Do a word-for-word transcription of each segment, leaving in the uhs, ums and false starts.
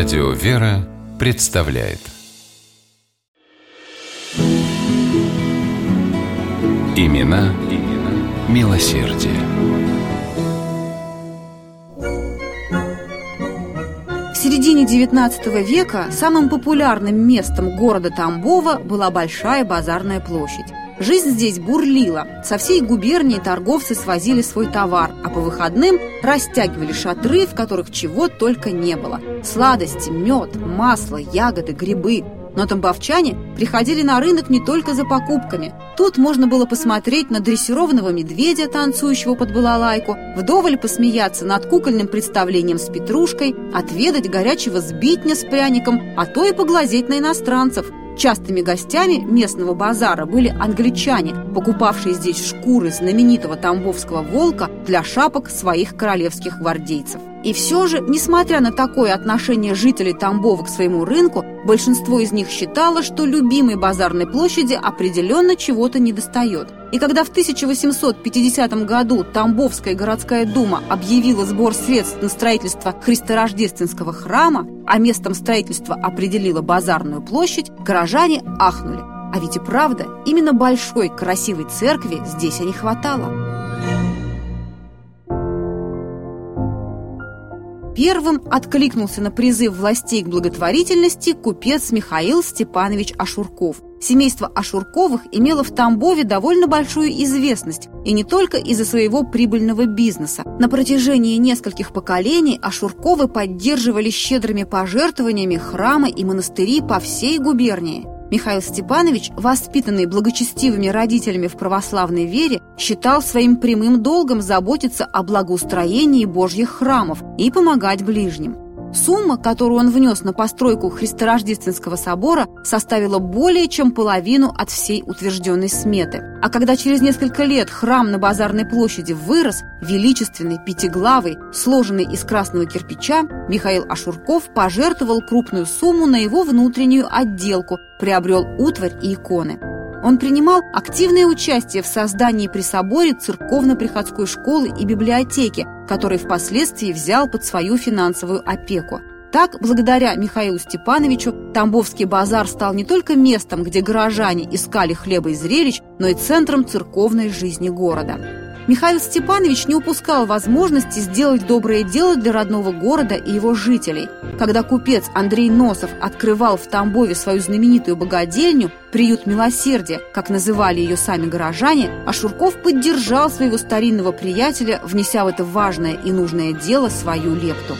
Радио «Вера» представляет Имена, имена милосердия. В середине девятнадцатого века самым популярным местом города Тамбова была Большая Базарная площадь. Жизнь здесь бурлила. Со всей губернии торговцы свозили свой товар, а по выходным растягивали шатры, в которых чего только не было. Сладости, мед, масло, ягоды, грибы. Но тамбовчане приходили на рынок не только за покупками. Тут можно было посмотреть на дрессированного медведя, танцующего под балалайку, вдоволь посмеяться над кукольным представлением с петрушкой, отведать горячего сбитня с пряником, а то и поглазеть на иностранцев. Частыми гостями местного базара были англичане, покупавшие здесь шкуры знаменитого тамбовского волка для шапок своих королевских гвардейцев. И все же, несмотря на такое отношение жителей Тамбова к своему рынку, большинство из них считало, что любимой базарной площади определенно чего-то недостает. И когда в тысяча восемьсот пятидесятом году Тамбовская городская дума объявила сбор средств на строительство Христорождественского храма, а местом строительства определила Базарную площадь, горожане ахнули. А ведь и правда, именно большой красивой церкви здесь и не хватало. Первым откликнулся на призыв властей к благотворительности купец Михаил Степанович Ашурков. Семейство Ашурковых имело в Тамбове довольно большую известность, и не только из-за своего прибыльного бизнеса. На протяжении нескольких поколений Ашурковы поддерживали щедрыми пожертвованиями храмы и монастыри по всей губернии. Михаил Степанович, воспитанный благочестивыми родителями в православной вере, считал своим прямым долгом заботиться о благоустроении Божьих храмов и помогать ближним. Сумма, которую он внес на постройку Христорождественского собора, составила более чем половину от всей утвержденной сметы. А когда через несколько лет храм на Базарной площади вырос, величественный, пятиглавый, сложенный из красного кирпича, Михаил Ашурков пожертвовал крупную сумму на его внутреннюю отделку, приобрел утварь и иконы. Он принимал активное участие в создании при соборе церковно-приходской школы и библиотеки, который впоследствии взял под свою финансовую опеку. Так, благодаря Михаилу Степановичу, Тамбовский базар стал не только местом, где горожане искали хлеба и зрелищ, но и центром церковной жизни города. Михаил Степанович не упускал возможности сделать доброе дело для родного города и его жителей. Когда купец Андрей Носов открывал в Тамбове свою знаменитую богадельню «Приют милосердия», как называли ее сами горожане, Ашурков поддержал своего старинного приятеля, внеся в это важное и нужное дело свою лепту.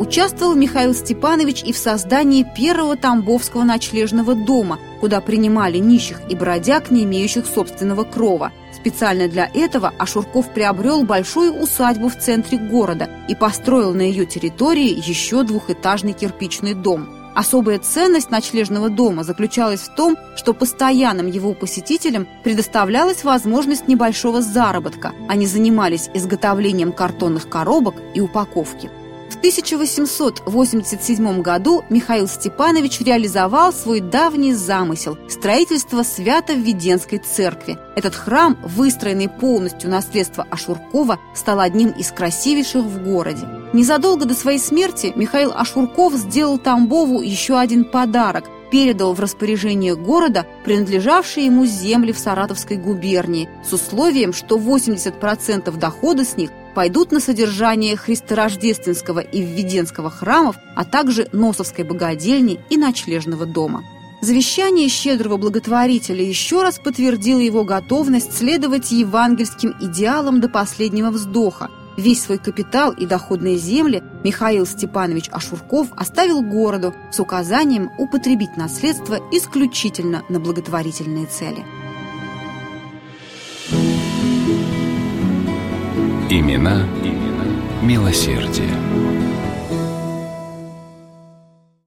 Участвовал Михаил Степанович и в создании первого тамбовского ночлежного дома, куда принимали нищих и бродяг, не имеющих собственного крова. Специально для этого Ашурков приобрел большую усадьбу в центре города и построил на ее территории еще двухэтажный кирпичный дом. Особая ценность ночлежного дома заключалась в том, что постоянным его посетителям предоставлялась возможность небольшого заработка. Они занимались изготовлением картонных коробок и упаковки. В тысяча восемьсот восемьдесят седьмом году Михаил Степанович реализовал свой давний замысел – строительство Свято-Введенской церкви. Этот храм, выстроенный полностью на средства Ашуркова, стал одним из красивейших в городе. Незадолго до своей смерти Михаил Ашурков сделал Тамбову еще один подарок – передал в распоряжение города принадлежавшие ему земли в Саратовской губернии с условием, что восемьдесят процентов дохода с них пойдут на содержание Христорождественского и Введенского храмов, а также Носовской богадельни и ночлежного дома. Завещание щедрого благотворителя еще раз подтвердило его готовность следовать евангельским идеалам до последнего вздоха. Весь свой капитал и доходные земли Михаил Степанович Ашурков оставил городу с указанием употребить наследство исключительно на благотворительные цели. Имена, имена милосердия.